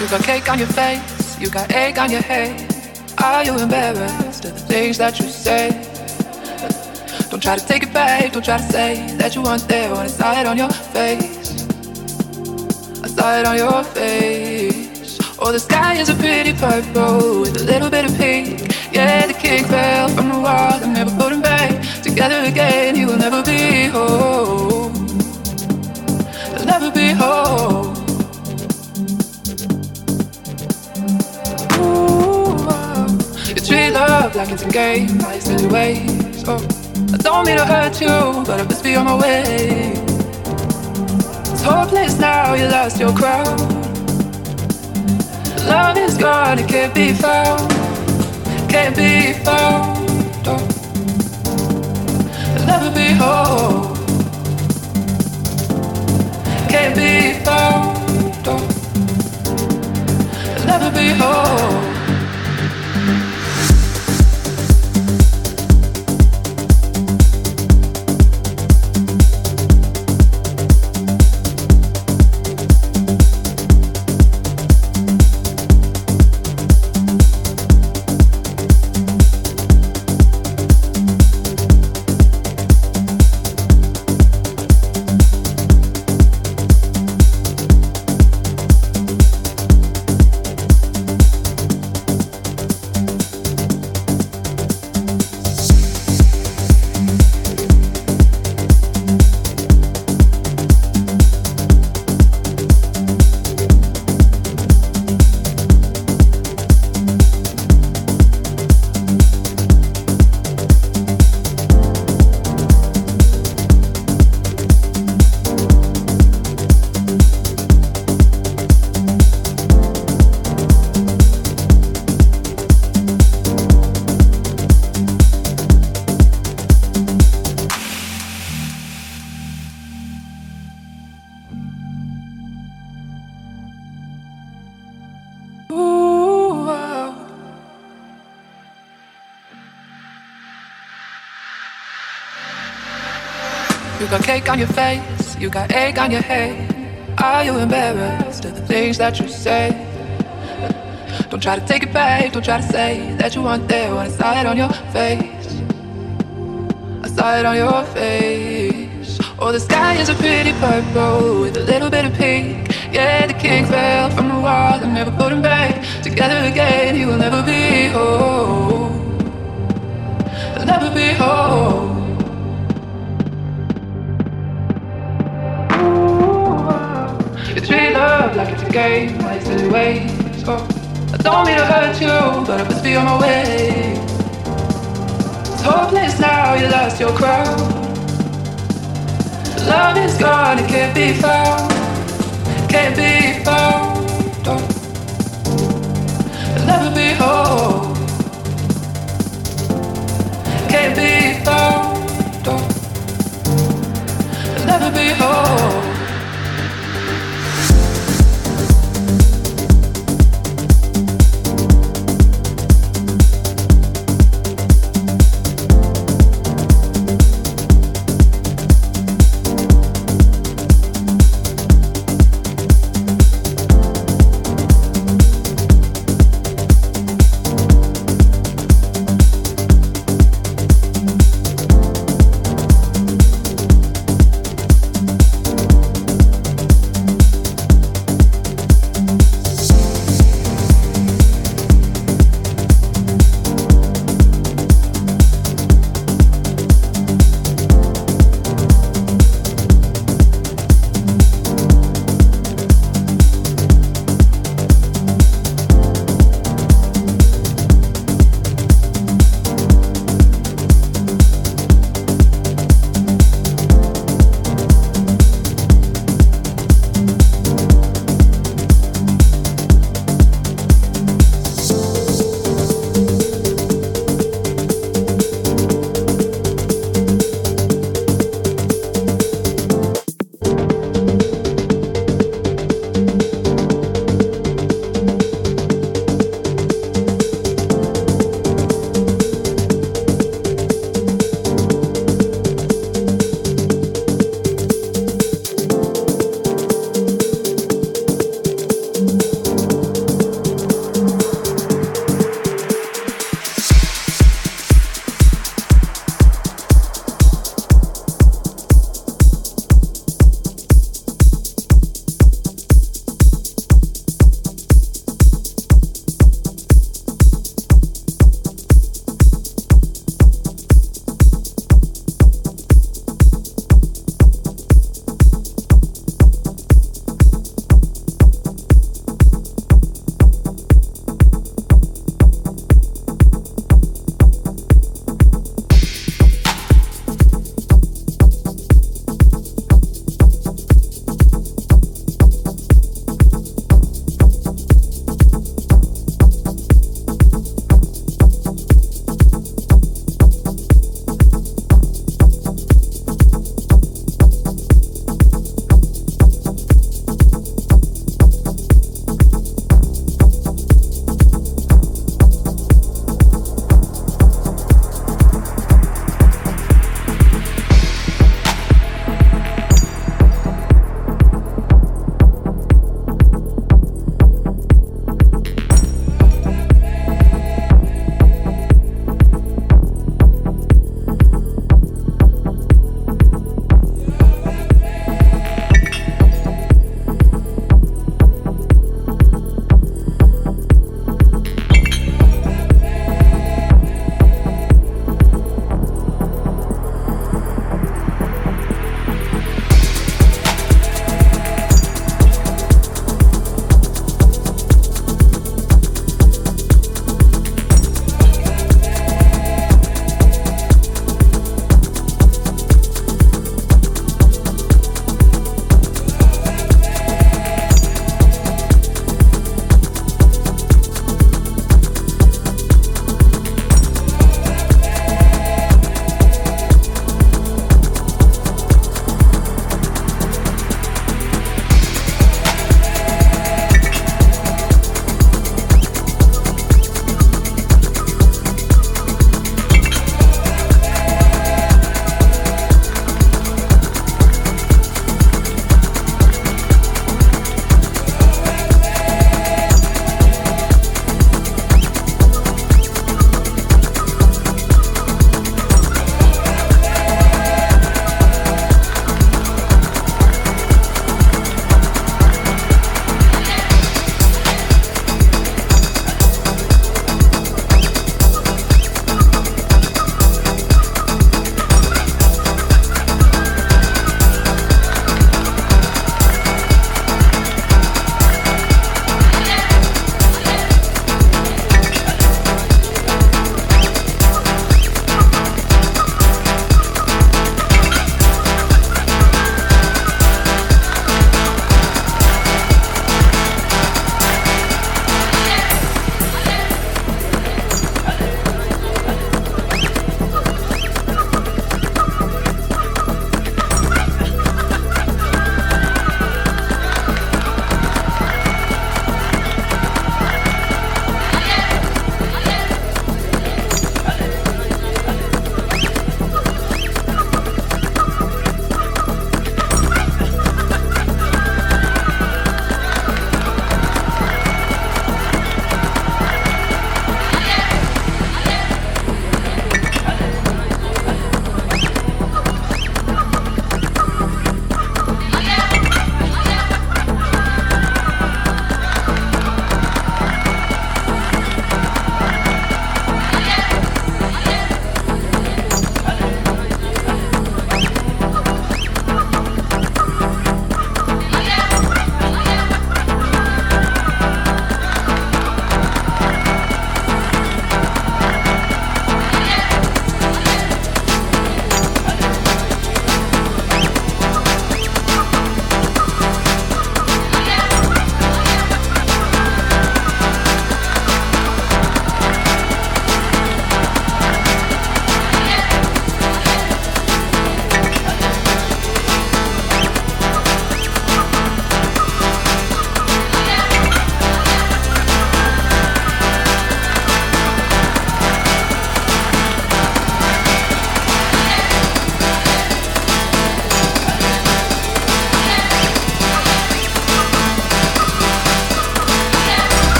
You got cake on your face, you got egg on your head. Are you embarrassed of the things that you say? Don't try to take it back, don't try to say that you weren't there when I saw it on your face. I saw it on your face. Oh, the sky is a pretty purple with a little bit of pink. Yeah, the cake fell from the wall, I'm never putting back together again. You will never be whole, you'll never be whole. Treat love like it's a game, like it's silly ways. Oh, I don't mean to hurt you, but I must be on my way. It's hopeless now, you lost your crowd. Love is gone, it can't be found. Can't be found, oh. It'll never be whole. Can't be found, oh. It'll never be whole. You got cake on your face, you got egg on your head. Are you embarrassed of the things that you say? Don't try to take it back, don't try to say that you weren't there when I saw it on your face. I saw it on your face. Oh, the sky is a pretty purple with a little bit of pink. Yeah, the king fell from the wall, I'm never putting back together again. You will never be whole. You'll never be whole. Treat love like it's a game, like it's silly ways. Oh, I don't mean to hurt you, but I must be on my way. It's hopeless now, you lost your crown. Love is gone, it can't be found. Can't be found, oh. It'll never be whole. Can't be found, oh. It'll never be whole.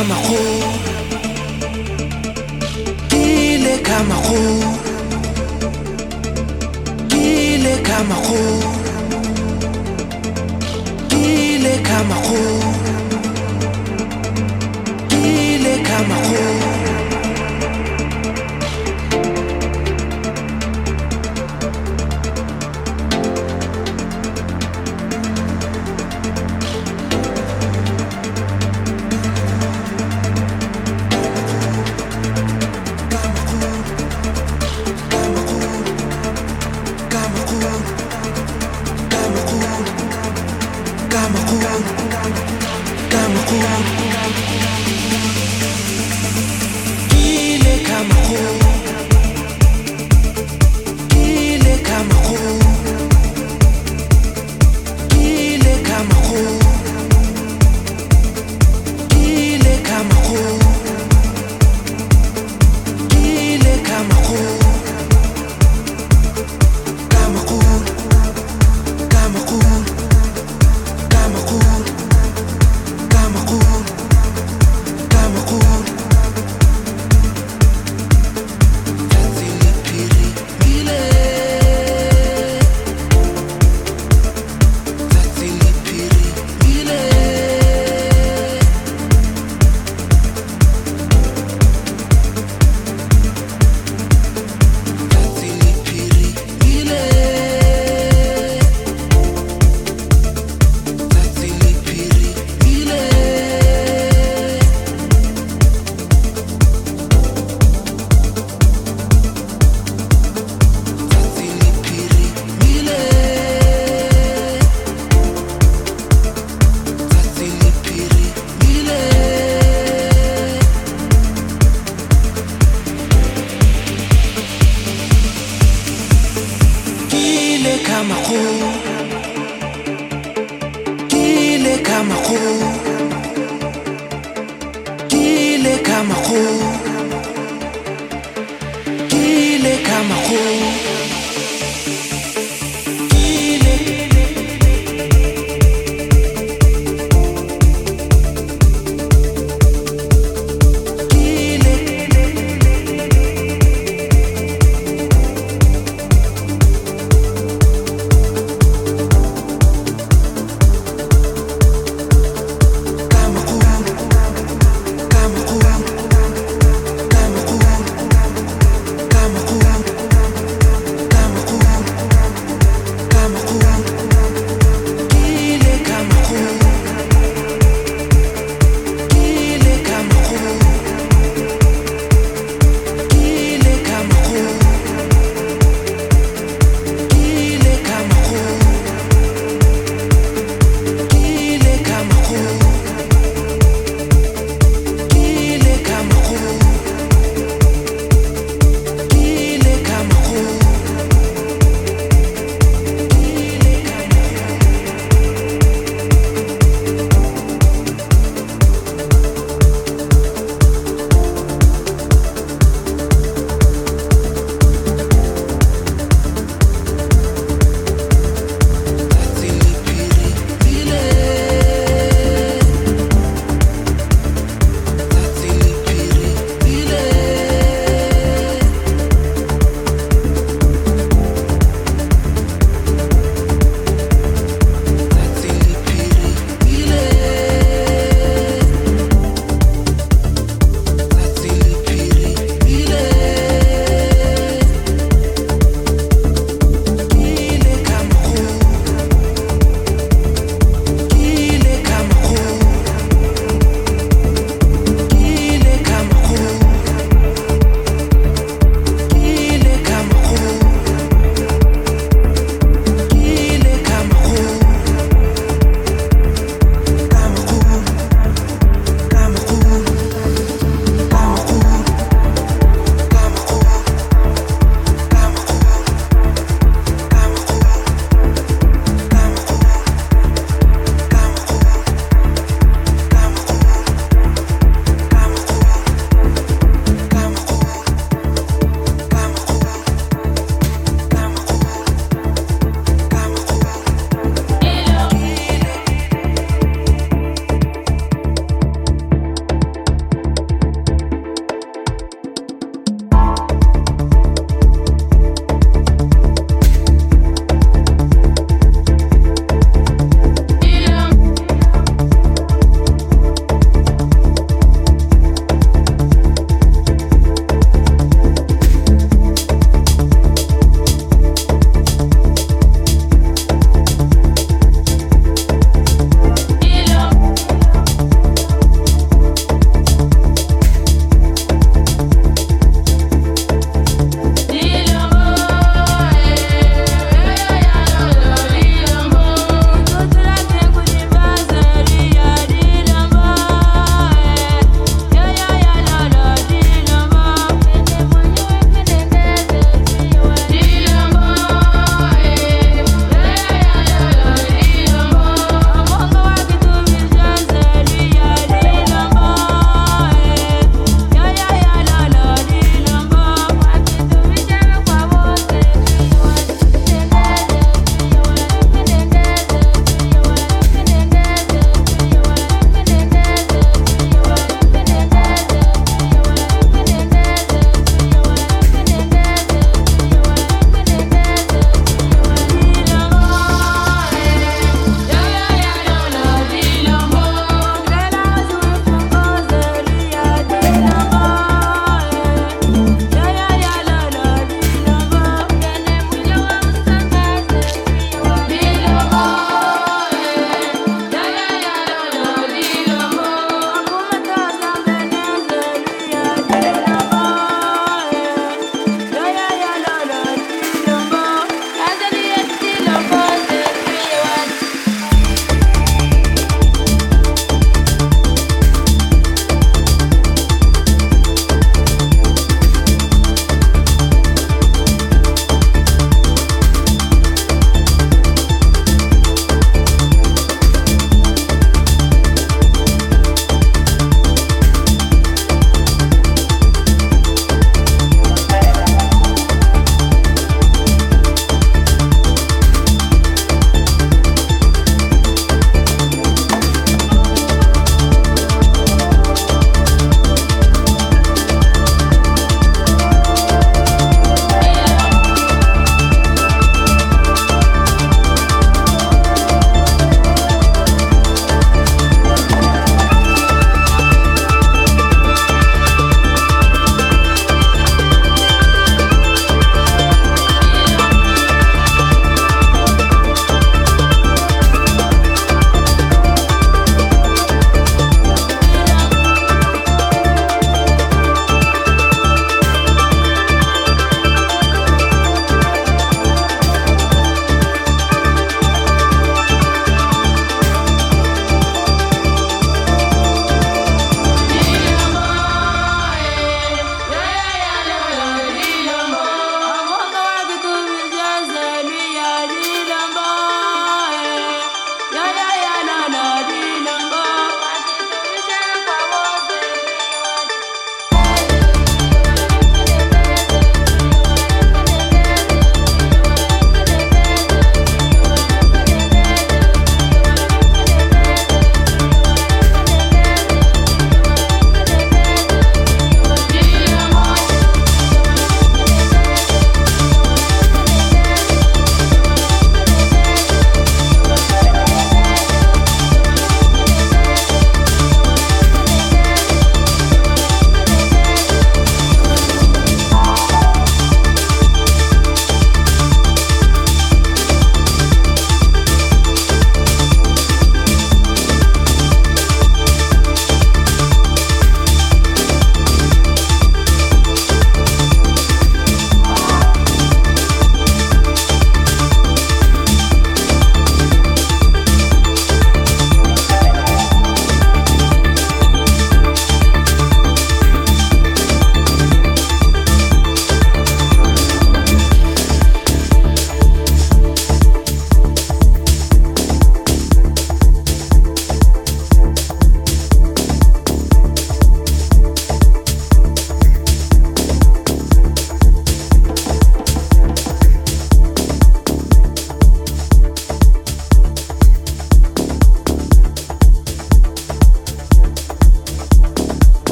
kama ko, kile kama ko, kile kama ko, kile kama ko, kile kama ko.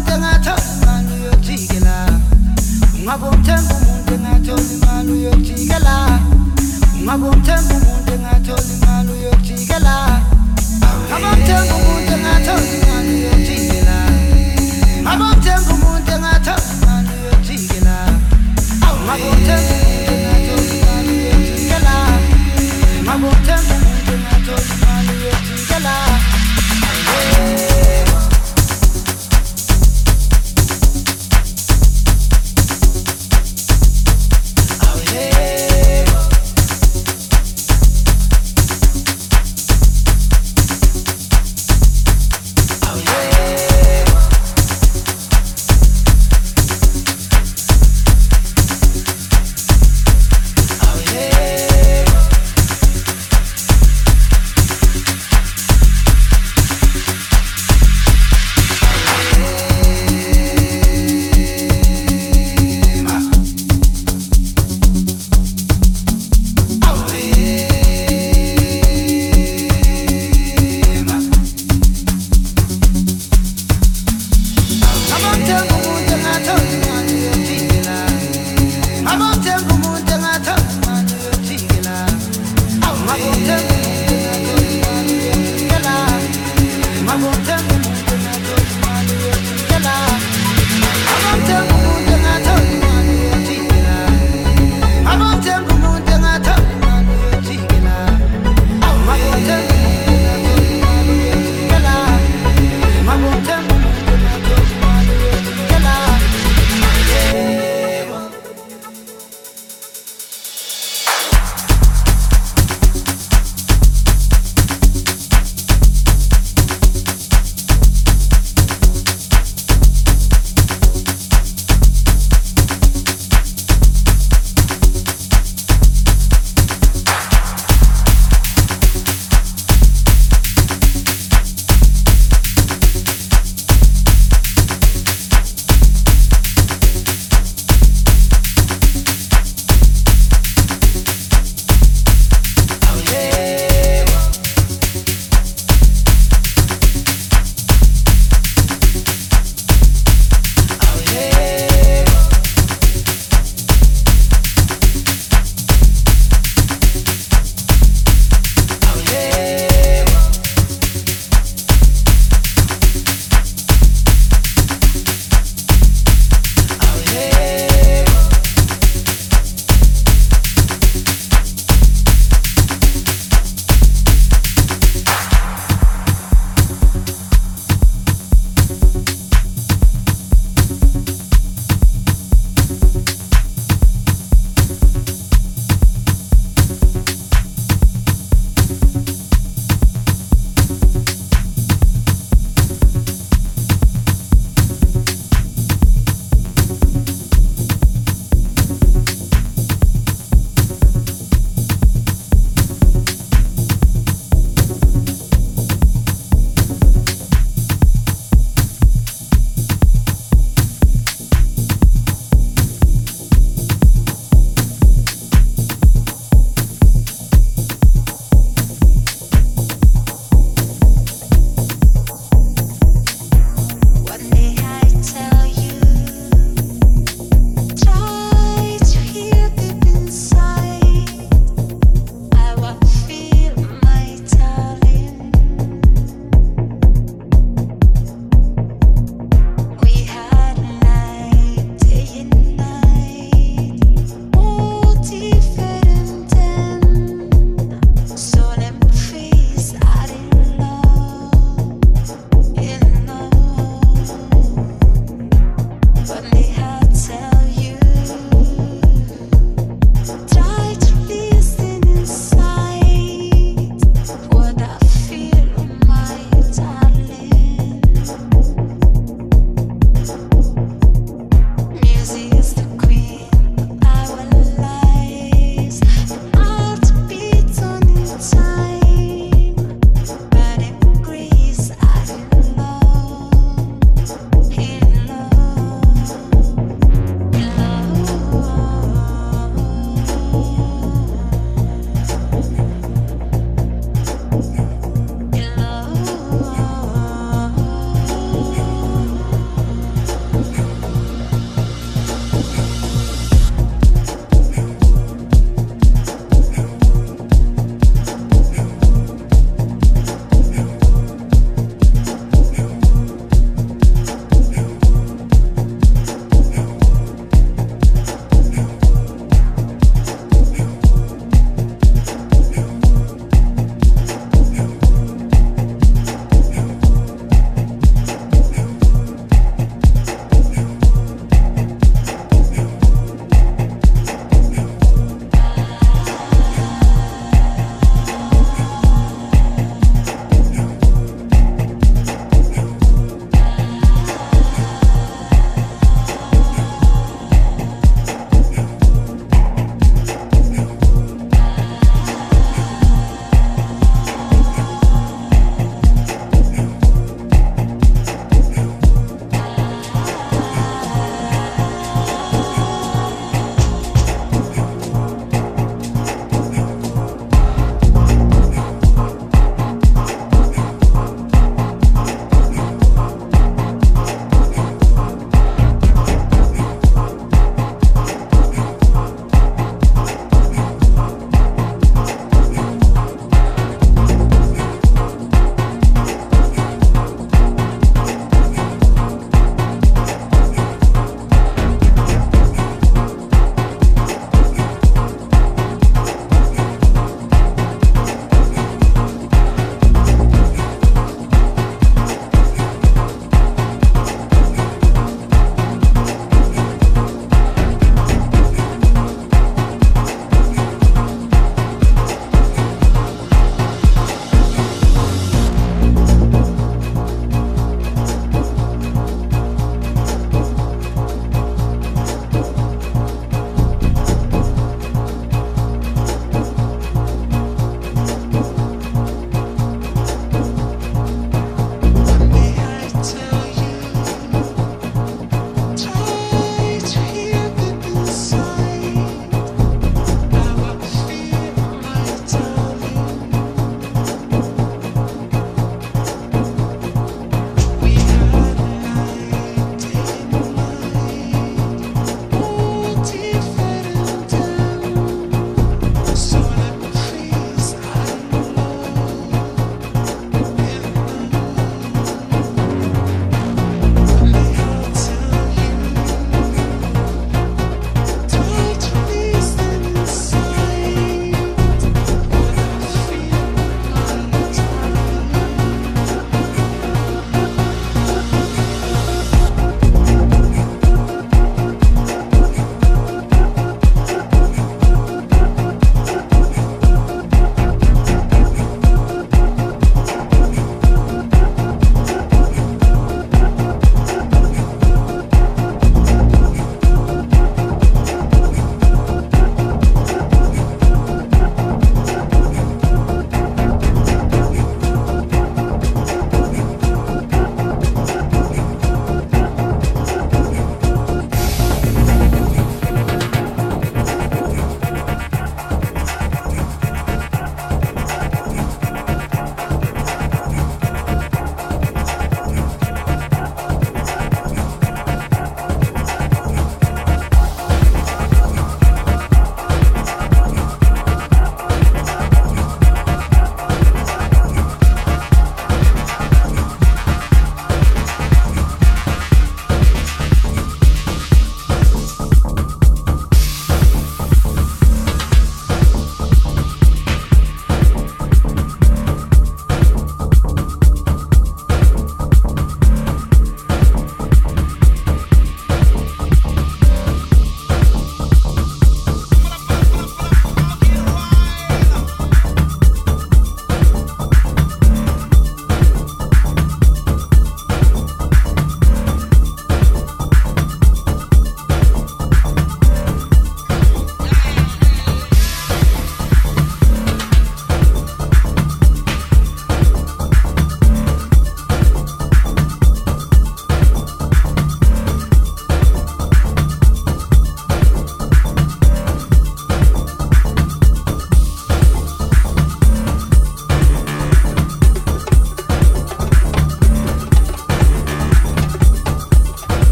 I